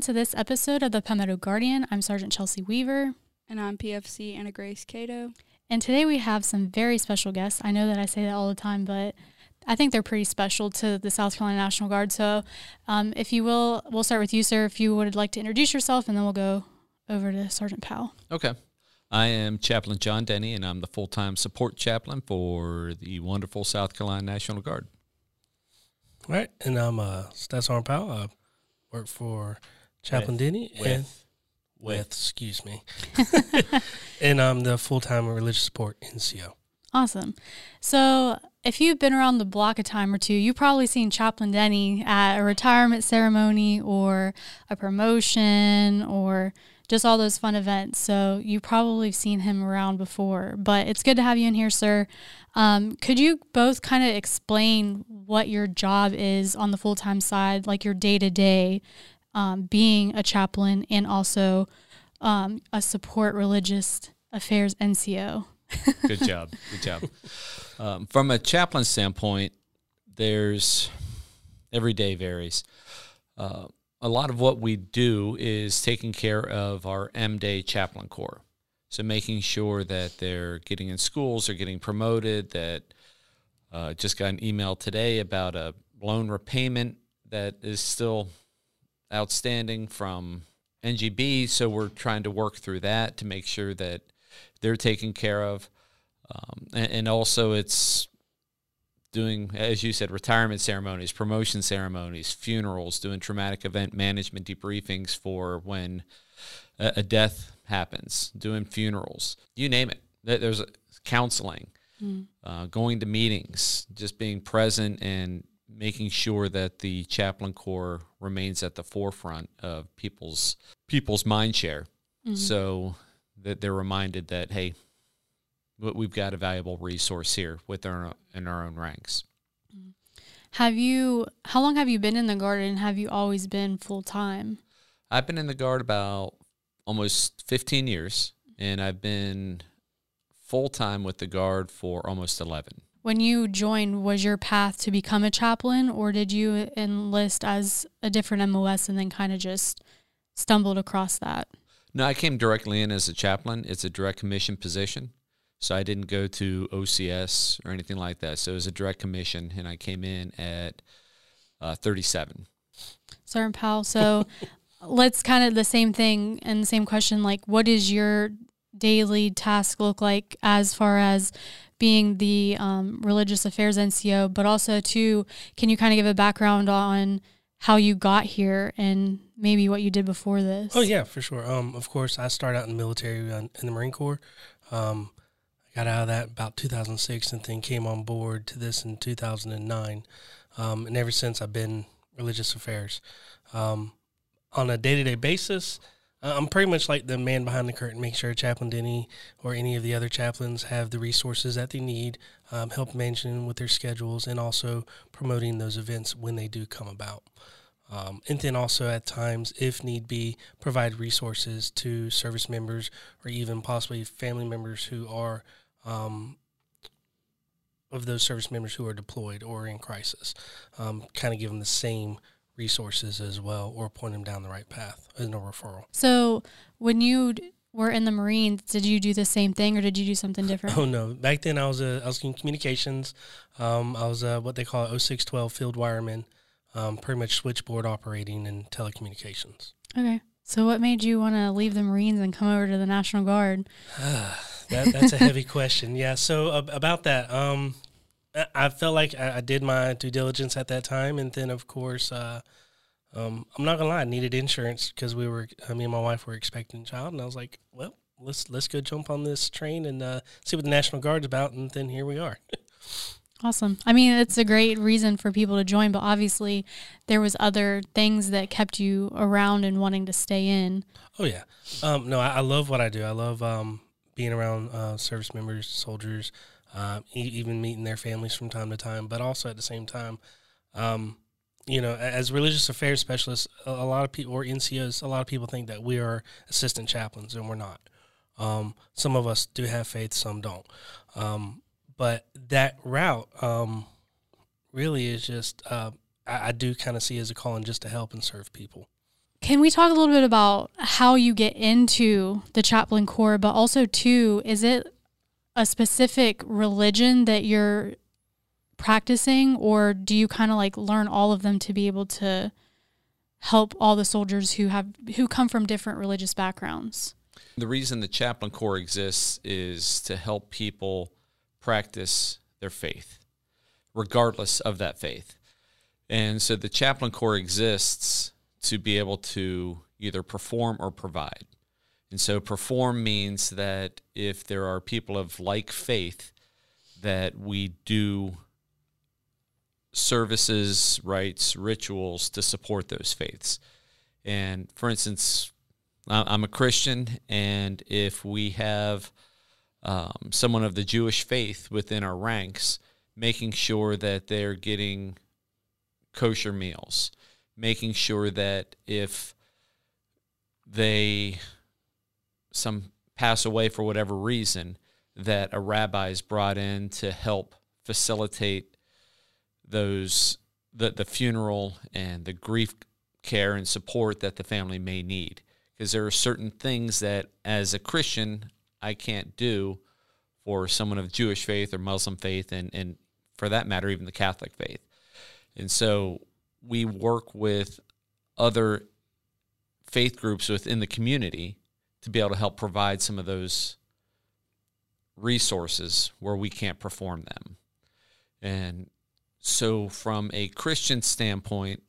on to this episode of the Palmetto Guardian. I'm Sergeant Chelsea Weaver. And I'm PFC Anna Grace Cato. And today we have some very special guests. I know that I say that all the time, but I think they're pretty special to the South Carolina National Guard. So if you will, we'll start with you, sir, if you would like to introduce yourself, and then we'll go over to Sergeant Powell. Okay. I am Chaplain John Denny, and I'm the full-time support chaplain for the wonderful South Carolina National Guard. All right, and I'm Sergeant Powell. I work for Chaplain Denny. Excuse me. And I'm the full-time religious support NCO. Awesome. So if you've been around the block a time or two, you've probably seen Chaplain Denny at a retirement ceremony or a promotion or just all those fun events. So you've probably seen him around before, but it's good to have you in here, sir. Could you both kind of explain what your job is on the full-time side, like your day-to-day being a chaplain and also a support religious affairs NCO? Good job. Good job. From a chaplain standpoint, every day varies. A lot of what we do is taking care of our M-Day chaplain corps. So making sure that they're getting in schools, they're getting promoted, that just got an email today about a loan repayment that is still outstanding from NGB. So we're trying to work through that to make sure that they're taken care of. And also it's doing, as you said, retirement ceremonies, promotion ceremonies, funerals, doing traumatic event management debriefings for when a death happens, doing funerals, you name it. There's counseling, going to meetings, just being present and making sure that the chaplain corps remains at the forefront of people's mind share. Mm-hmm. So that they're reminded that, hey, we've got a valuable resource here in our own ranks. How long have you been in the Guard, and have you always been full-time? I've been in the Guard about almost 15 years, and I've been full-time with the Guard for almost 11. When you joined, was your path to become a chaplain, or did you enlist as a different MOS and then kind of just stumbled across that? No, I came directly in as a chaplain. It's a direct commission position, so I didn't go to OCS or anything like that. So it was a direct commission, and I came in at 37. Sergeant Powell, so let's kind of the same thing and the same question, like what is your daily task look like as far as being the religious affairs NCO, but also, too, can you kind of give a background on how you got here and maybe what you did before this? Oh, yeah, for sure. Of course, I started out in the military in the Marine Corps. I got out of that about 2006 and then came on board to this in 2009. And ever since, I've been religious affairs. On a day-to-day basis, I'm pretty much like the man behind the curtain, make sure Chaplain Denny or any of the other chaplains have the resources that they need, help managing with their schedules, and also promoting those events when they do come about. And then also at times, if need be, provide resources to service members or even possibly family members who are of those service members who are deployed or in crisis, kind of give them the same resources as well or point them down the right path in a referral. So when you were in the Marines, did you do the same thing or did you do something different? Oh, no. Back then I was in communications. I was what they call 0612 field wireman. Pretty much switchboard operating and telecommunications. Okay. So what made you want to leave the Marines and come over to the National Guard? That's a heavy question. Yeah. So about that, I felt like I did my due diligence at that time. And then, of course, I'm not going to lie, I needed insurance because me and my wife were expecting a child. And I was like, well, let's go jump on this train and see what the National Guard's about. And then here we are. Awesome. I mean, it's a great reason for people to join, but obviously there was other things that kept you around and wanting to stay in. Oh, yeah. No, I love what I do. I love being around service members, soldiers, even meeting their families from time to time, but also at the same time, you know, as religious affairs specialists, a lot of people, or NCOs, a lot of people think that we are assistant chaplains, and we're not. Some of us do have faith, some don't. But that route really is just I do kind of see as a calling just to help and serve people. Can we talk a little bit about how you get into the chaplain corps, but also too, is it a specific religion that you're practicing, or do you kind of like learn all of them to be able to help all the soldiers who come from different religious backgrounds? The reason the chaplain corps exists is to help people practice their faith, regardless of that faith. And so the chaplain corps exists to be able to either perform or provide. And so perform means that if there are people of like faith, that we do services, rites, rituals to support those faiths. And for instance, I'm a Christian, and if we have someone of the Jewish faith within our ranks, making sure that they're getting kosher meals, making sure that if some pass away for whatever reason, that a rabbi is brought in to help facilitate the funeral and the grief care and support that the family may need. Because there are certain things that as a Christian I can't do for someone of Jewish faith or Muslim faith, and for that matter, even the Catholic faith. And so we work with other faith groups within the community to be able to help provide some of those resources where we can't perform them. And so from a Christian standpoint,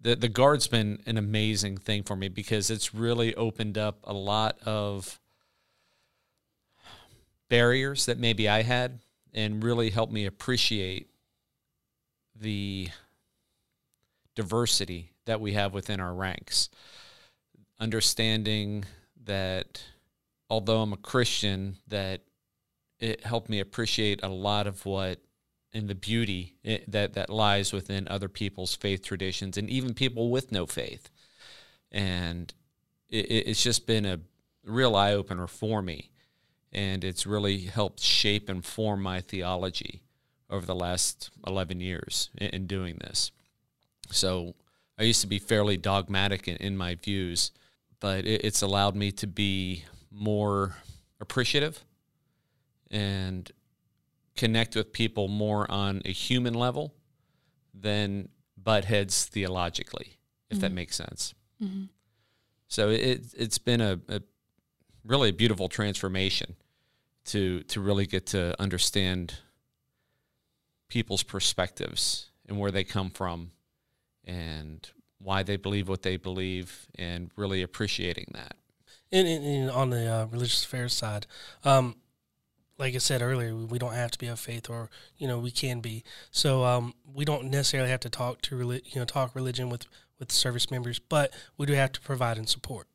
the Guard's been an amazing thing for me, because it's really opened up a lot of barriers that maybe I had, and really helped me appreciate the diversity that we have within our ranks. Understanding that although I'm a Christian, that it helped me appreciate a lot of what and the beauty that lies within other people's faith traditions, and even people with no faith. And it's just been a real eye-opener for me, and it's really helped shape and form my theology over the last 11 years in doing this. So I used to be fairly dogmatic in my views, but it's allowed me to be more appreciative and connect with people more on a human level than butt heads theologically, if that makes sense. Mm-hmm. So it's been a really beautiful transformation to really get to understand people's perspectives and where they come from and why they believe what they believe, and really appreciating that. And on the religious affairs side, like I said earlier, we don't have to be of faith, or we can be. So we don't necessarily have to talk religion with service members, but we do have to provide and support.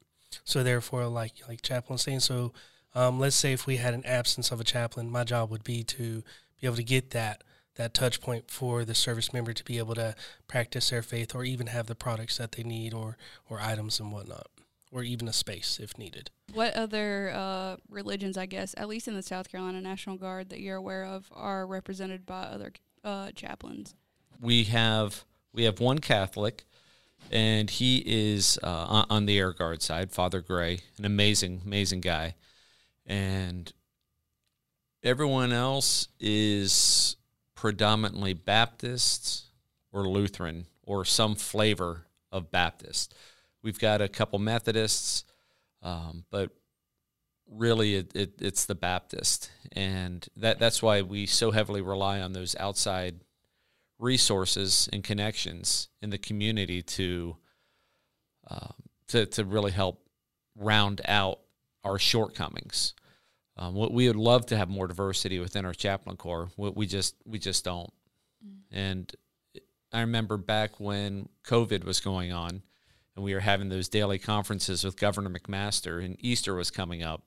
So therefore, like chaplain's saying, so let's say if we had an absence of a chaplain, my job would be to be able to get that touch point for the service member to be able to practice their faith, or even have the products that they need, or items and whatnot, or even a space if needed. What other religions, I guess, at least in the South Carolina National Guard that you're aware of, are represented by other chaplains? We have one Catholic, and he is on the Air Guard side, Father Gray, an amazing, amazing guy. And everyone else is predominantly Baptist or Lutheran, or some flavor of Baptist. We've got a couple Methodists, but really it's the Baptist. And that's why we so heavily rely on those outside resources and connections in the community to really help round out our shortcomings. We would love to have more diversity within our chaplain corps. We just don't. And I remember back when COVID was going on, and we were having those daily conferences with Governor McMaster, and Easter was coming up.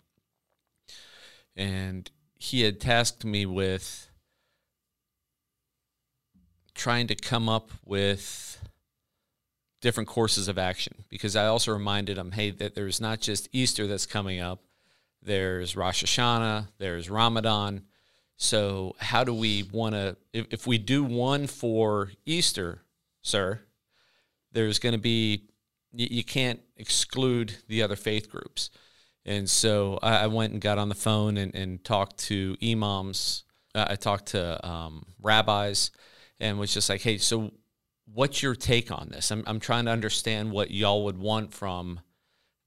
And he had tasked me with trying to come up with different courses of action, because I also reminded him, hey, that there's not just Easter that's coming up. There's Rosh Hashanah, there's Ramadan. So how do we want to, if we do one for Easter, sir, there's going to be you can't exclude the other faith groups. And so I went and got on the phone and talked to imams. I talked to rabbis and was just like, hey, so what's your take on this? I'm trying to understand what y'all would want from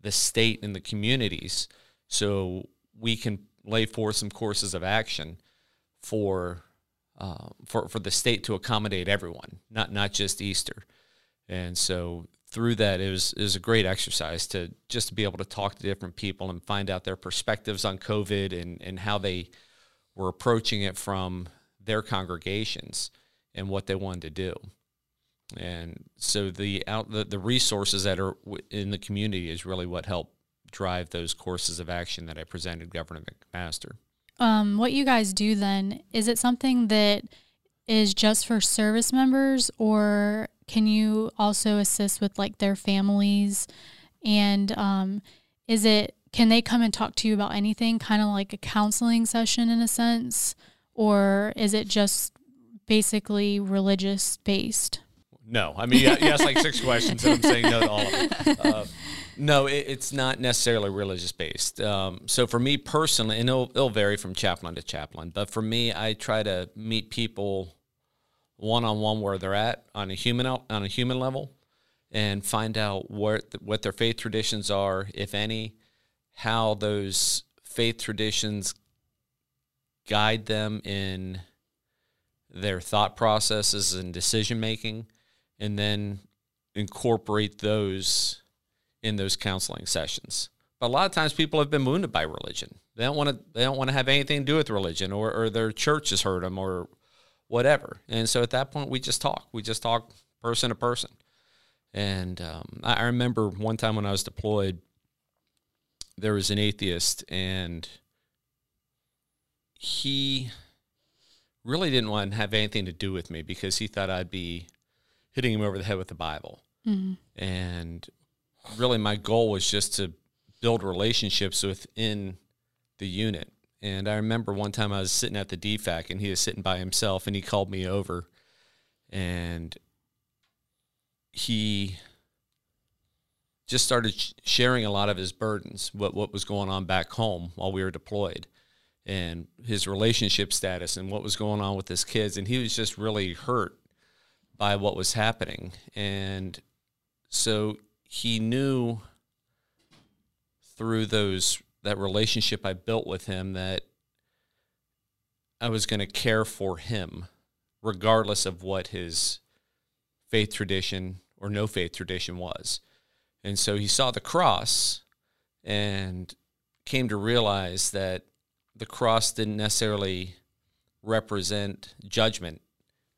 the state and the communities so we can lay forth some courses of action for the state to accommodate everyone, not just Easter. And so through that, it was a great exercise to just be able to talk to different people and find out their perspectives on COVID and how they were approaching it from their congregations and what they wanted to do. And so the resources that are in the community is really what helped drive those courses of action that I presented Governor McMaster. What you guys do then, is it something that is just for service members, or can you also assist with like their families? And can they come and talk to you about anything, kind of like a counseling session in a sense, or is it just basically religious based? No, I mean, you asked like 6 questions, and I'm saying no to all of them. No, it's not necessarily religious-based. So for me personally, and it'll vary from chaplain to chaplain, but for me, I try to meet people one-on-one where they're at on a human level and find out what their faith traditions are, if any, how those faith traditions guide them in their thought processes and decision-making, and then incorporate those in those counseling sessions. But a lot of times people have been wounded by religion. They don't want to have anything to do with religion, or their church has hurt them or whatever. And so at that point, we just talk person to person. And I remember one time when I was deployed, there was an atheist, and he really didn't want to have anything to do with me because he thought I'd be hitting him over the head with the Bible. Mm-hmm. And really my goal was just to build relationships within the unit. And I remember one time I was sitting at the DFAC, and he was sitting by himself, and he called me over, and he just started sharing a lot of his burdens, what was going on back home while we were deployed, and his relationship status and what was going on with his kids. And he was just really hurt by what was happening. And so he knew through that relationship I built with him that I was going to care for him regardless of what his faith tradition or no faith tradition was. And so he saw the cross and came to realize that the cross didn't necessarily represent judgment,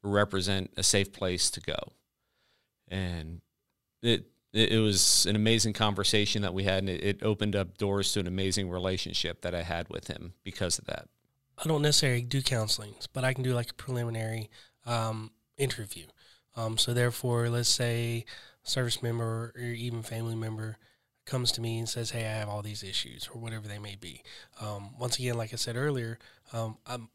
represent a safe place to go. And it was an amazing conversation that we had, and it opened up doors to an amazing relationship that I had with him because of that. I don't necessarily do counselings, but I can do like a preliminary interview. So therefore, let's say a service member or even family member comes to me and says, hey, I have all these issues, or whatever they may be. Once again, like I said earlier,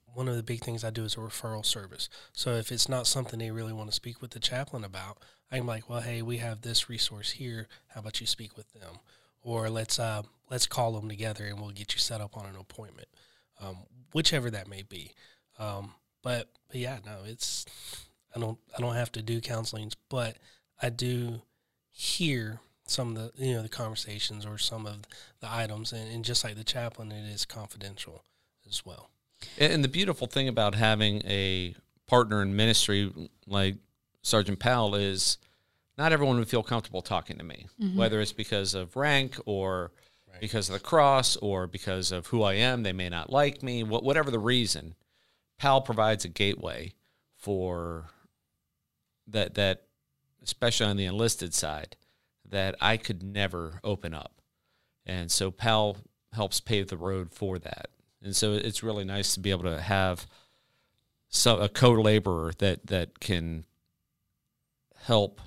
one of the big things I do is a referral service. So if it's not something they really want to speak with the chaplain about, I'm like, well, hey, we have this resource here. How about you speak with them? Or let's call them together, and we'll get you set up on an appointment, whichever that may be. But yeah, no, it's I don't have to do counselings, but I do hear some of the the conversations or some of the items, and just like the chaplain, it is confidential as well. And the beautiful thing about having a partner in ministry like Sergeant Powell is not everyone would feel comfortable talking to me, mm-hmm. whether it's because of rank or right. because of the cross or because of who I am. They may not like me, whatever the reason. Powell provides a gateway for that, especially on the enlisted side, that I could never open up. And so Powell helps pave the road for that. And so it's really nice to be able to have a co-laborer that can help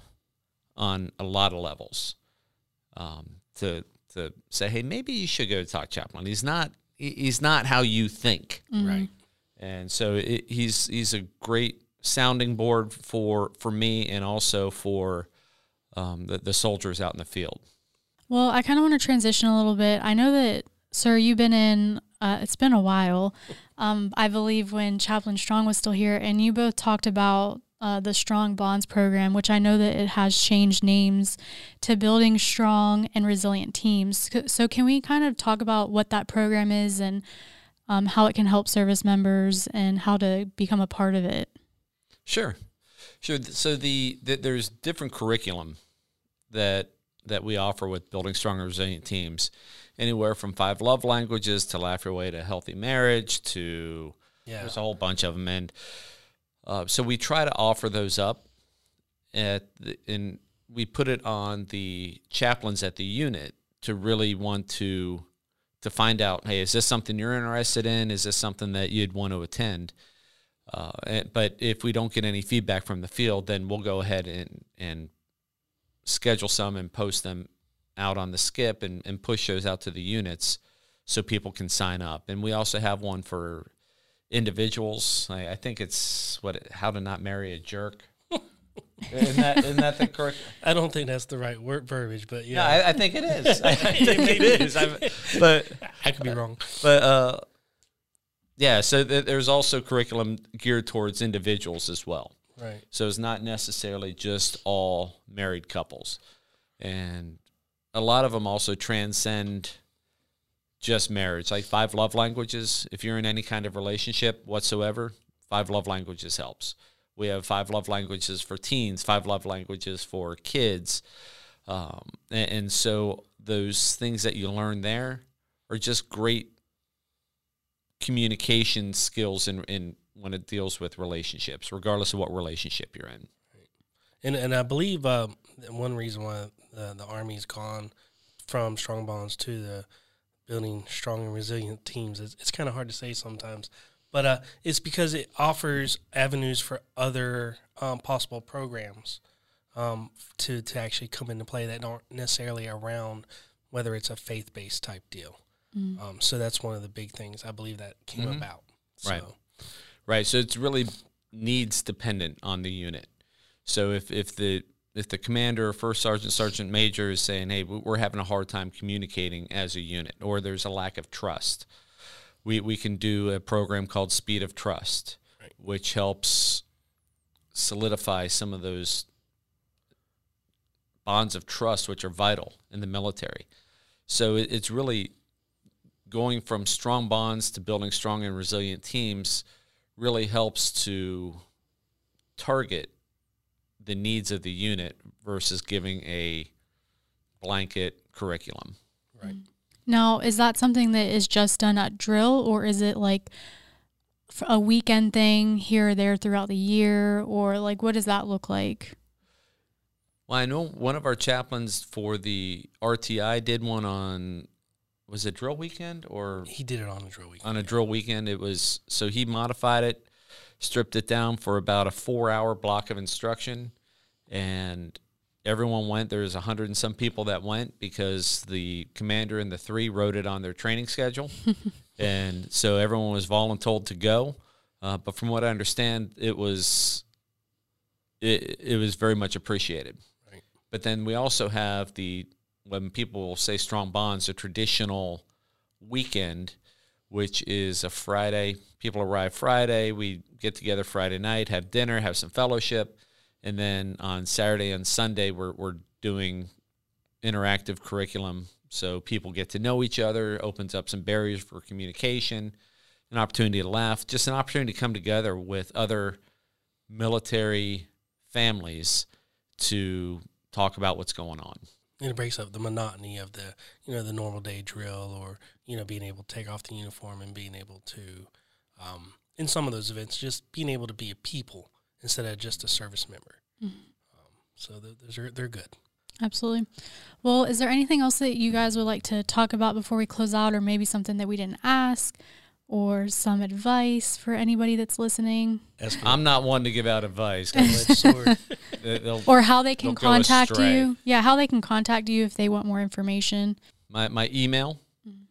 on a lot of levels, to say, hey, maybe you should go talk to chaplain. He's not how you think, mm-hmm. right? And so he's a great sounding board for me, and also for the soldiers out in the field. Well, I kind of want to transition a little bit. I know that, sir, you've been in, it's been a while, I believe when Chaplain Strong was still here, and you both talked about the Strong Bonds program, which I know that it has changed names to Building Strong and Resilient Teams. So can we kind of talk about what that program is and how it can help service members and how to become a part of it? Sure. Sure. So there's different curriculum that we offer with Building Strong and Resilient Teams, anywhere from 5 love languages to Laugh Your Way to Healthy Marriage to there's a whole bunch of them. And so we try to offer those up, and we put it on the chaplains at the unit to really want to find out, hey, is this something you're interested in? Is this something that you'd want to attend? But if we don't get any feedback from the field, then we'll go ahead and schedule some and post them out on the skip and push those out to the units so people can sign up. And we also have one for individuals. I think it's how to not marry a jerk. Isn't that the correct? I don't think that's the right word verbiage, but yeah, no, I think it is. I think it is. But I could be wrong. But yeah, so there's also curriculum geared towards individuals as well. Right. So it's not necessarily just all married couples, and a lot of them also transcend just marriage, like 5 love languages. If you're in any kind of relationship whatsoever, 5 love languages helps. We have 5 love languages for teens, 5 love languages for kids. And so those things that you learn there are just great communication skills in when it deals with relationships, regardless of what relationship you're in. Right. And I believe one reason why the Army's gone from Strong Bonds to the Building Strong and Resilient Teams, it's kind of hard to say sometimes, but it's because it offers avenues for other possible programs to actually come into play that aren't necessarily around whether it's a faith-based type deal. Mm-hmm. So that's one of the big things I believe that came mm-hmm. about. So. Right. Right. So it's really needs dependent on the unit. So if the commander or first sergeant, sergeant major is saying, hey, we're having a hard time communicating as a unit, or there's a lack of trust, we can do a program called Speed of Trust, right, which helps solidify some of those bonds of trust, which are vital in the military. So it's really going from Strong Bonds to Building Strong and Resilient Teams really helps to target the needs of the unit versus giving a blanket curriculum. Right. Now, is that something that is just done at drill, or is it like a weekend thing here or there throughout the year, or like what does that look like? Well, I know one of our chaplains for the RTI did one on, was it drill weekend, or? He did it on a drill weekend. On a drill weekend. It was, so he modified it, stripped it down for about a 4-hour block of instruction, and everyone went. There's 100 and some people that went because the commander and the 3 wrote it on their training schedule, and so everyone was voluntold to go. But from what I understand, it was very much appreciated. Right. But then we also have when people will say Strong Bonds, a traditional weekend, which is a Friday. People arrive Friday. We get together Friday night, have dinner, have some fellowship. And then on Saturday and Sunday, we're doing interactive curriculum. So people get to know each other, opens up some barriers for communication, an opportunity to laugh, just an opportunity to come together with other military families to talk about what's going on. And it breaks up the monotony of the, the normal day drill, or, being able to take off the uniform and being able to, in some of those events, just being able to be a people instead of just a service member. Mm-hmm. So they're good. Absolutely. Well, is there anything else that you guys would like to talk about before we close out, or maybe something that we didn't ask, or some advice for anybody that's listening? I'm not one to give out advice. Or how they can contact you. Yeah, how they can contact you if they want more information. My email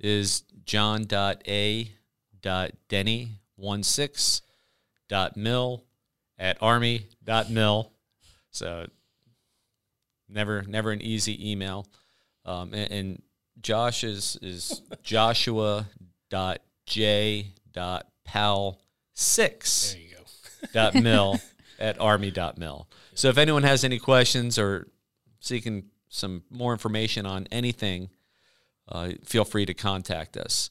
is john.a.denny16.mil@army.mil. So Never an easy email. And Josh is joshua.j.powell6 @army.mil. So if anyone has any questions or seeking some more information on anything, feel free to contact us.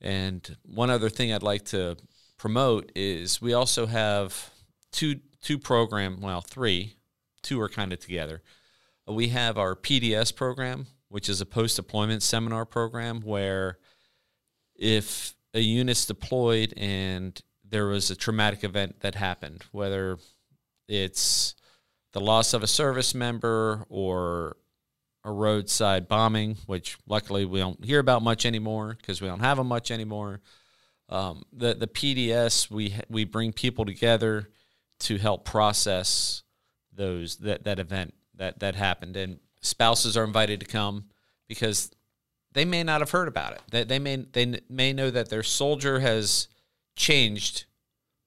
And one other thing I'd like to promote is we also have three, two are kind of together. We have our PDS program, which is a post-deployment seminar program where if a unit's deployed and there was a traumatic event that happened, whether it's the loss of a service member or a roadside bombing, which luckily we don't hear about much anymore because we don't have them much anymore. The PDS, we bring people together to help process those that event that happened. And spouses are invited to come because they may not have heard about it. They may know that their soldier has changed,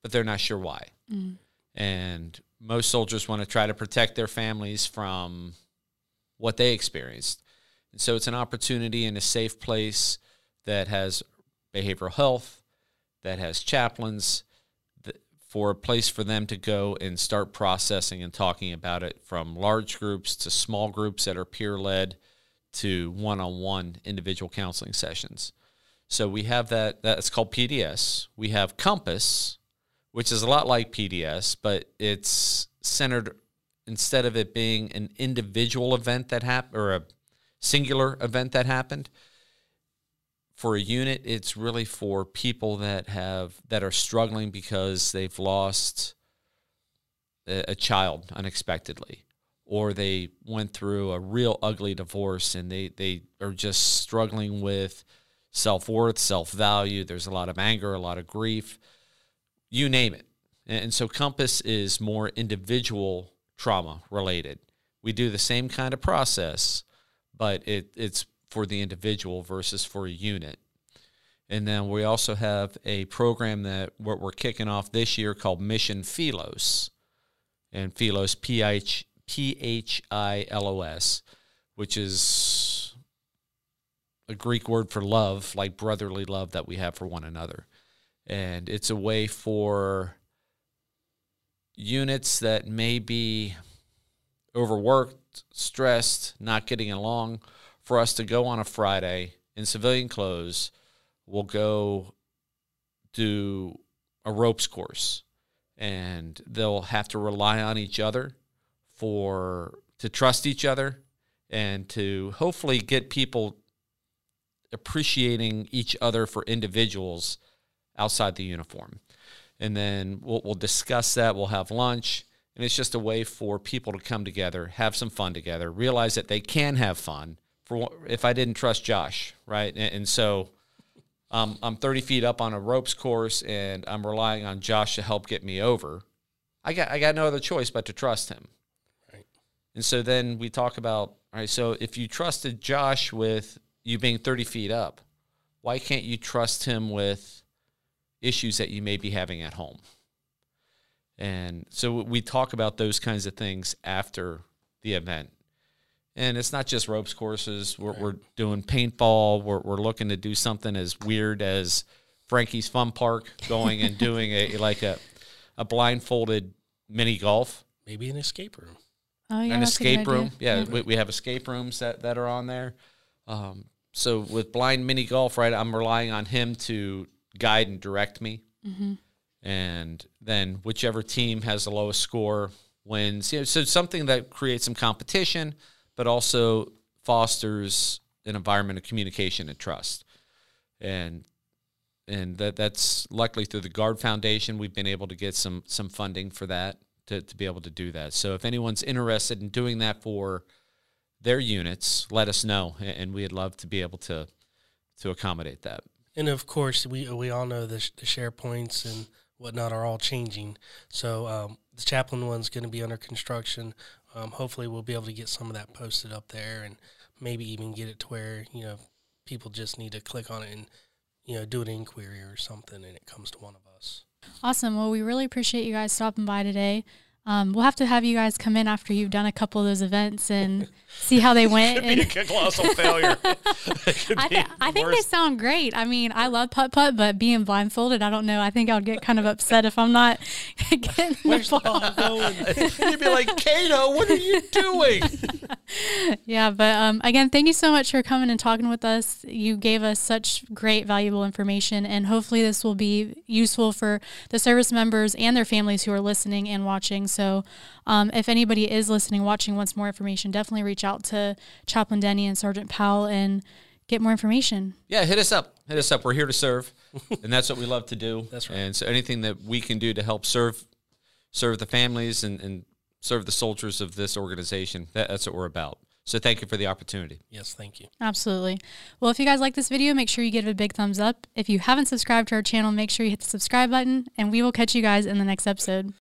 but they're not sure why. Mm. And most soldiers want to try to protect their families from what they experienced. And so it's an opportunity in a safe place that has behavioral health, that has chaplains, for a place for them to go and start processing and talking about it, from large groups to small groups that are peer-led to one-on-one individual counseling sessions. So we have that's called PDS. We have Compass, which is a lot like PDS, but it's centered, instead of it being an individual event that happened or a singular event that happened, for a unit, it's really for people that are struggling because they've lost a child unexpectedly, or they went through a real ugly divorce and they are just struggling with self-worth, self-value. There's a lot of anger, a lot of grief, you name it. And so Compass is more individual trauma related. We do the same kind of process, but it's for the individual versus for a unit. And then we also have a program that we're kicking off this year called Mission Philos, and Philos, P-H-I-L-O-S, which is a Greek word for love, like brotherly love that we have for one another. And it's a way for units that may be overworked, stressed, not getting along, for us to go on a Friday in civilian clothes. We'll go do a ropes course, and they'll have to rely on each other to trust each other and to hopefully get people appreciating each other for individuals outside the uniform. And then we'll discuss that. We'll have lunch, and it's just a way for people to come together, have some fun together, realize that they can have fun. If I didn't trust Josh, right? And so I'm 30 feet up on a ropes course, and I'm relying on Josh to help get me over. I got no other choice but to trust him. Right. And so then we talk about, all right, so if you trusted Josh with you being 30 feet up, why can't you trust him with issues that you may be having at home? And so we talk about those kinds of things after the event. And it's not just ropes courses. We're doing paintball. We're looking to do something as weird as Frankie's Fun Park, going and doing a blindfolded mini golf. Maybe an escape room. Oh, yeah, an escape room. Yeah, yeah. We have escape rooms that are on there. So with blind mini golf, right, I'm relying on him to guide and direct me. Mm-hmm. And then whichever team has the lowest score wins. You know, so something that creates some competition, but also fosters an environment of communication and trust. And that's luckily through the Guard Foundation, we've been able to get some funding for that to be able to do that. So if anyone's interested in doing that for their units, let us know, and we'd love to be able to accommodate that. And, of course, we all know the SharePoints and whatnot are all changing. So the chaplain one's going to be under construction. Hopefully we'll be able to get some of that posted up there, and maybe even get it to where, you know, people just need to click on it and, you know, do an inquiry or something, and it comes to one of us. Awesome. Well, we really appreciate you guys stopping by today. We'll have to have you guys come in after you've done a couple of those events and see how they went. It could be a colossal failure. I think they sound great. I mean, I love putt-putt, but being blindfolded, I don't know. I think I'll get kind of upset if I'm not getting the ball going. You'd be like, Cato, what are you doing? Yeah, but again, thank you so much for coming and talking with us. You gave us such great, valuable information, and hopefully this will be useful for the service members and their families who are listening and watching. So if anybody is listening, watching, wants more information, definitely reach out to Chaplain Denny and Sergeant Powell and get more information. Yeah, hit us up. Hit us up. We're here to serve, and that's what we love to do. That's right. And so anything that we can do to help serve the families and serve the soldiers of this organization, that's what we're about. So thank you for the opportunity. Yes, thank you. Absolutely. Well, if you guys like this video, make sure you give it a big thumbs up. If you haven't subscribed to our channel, make sure you hit the subscribe button, and we will catch you guys in the next episode.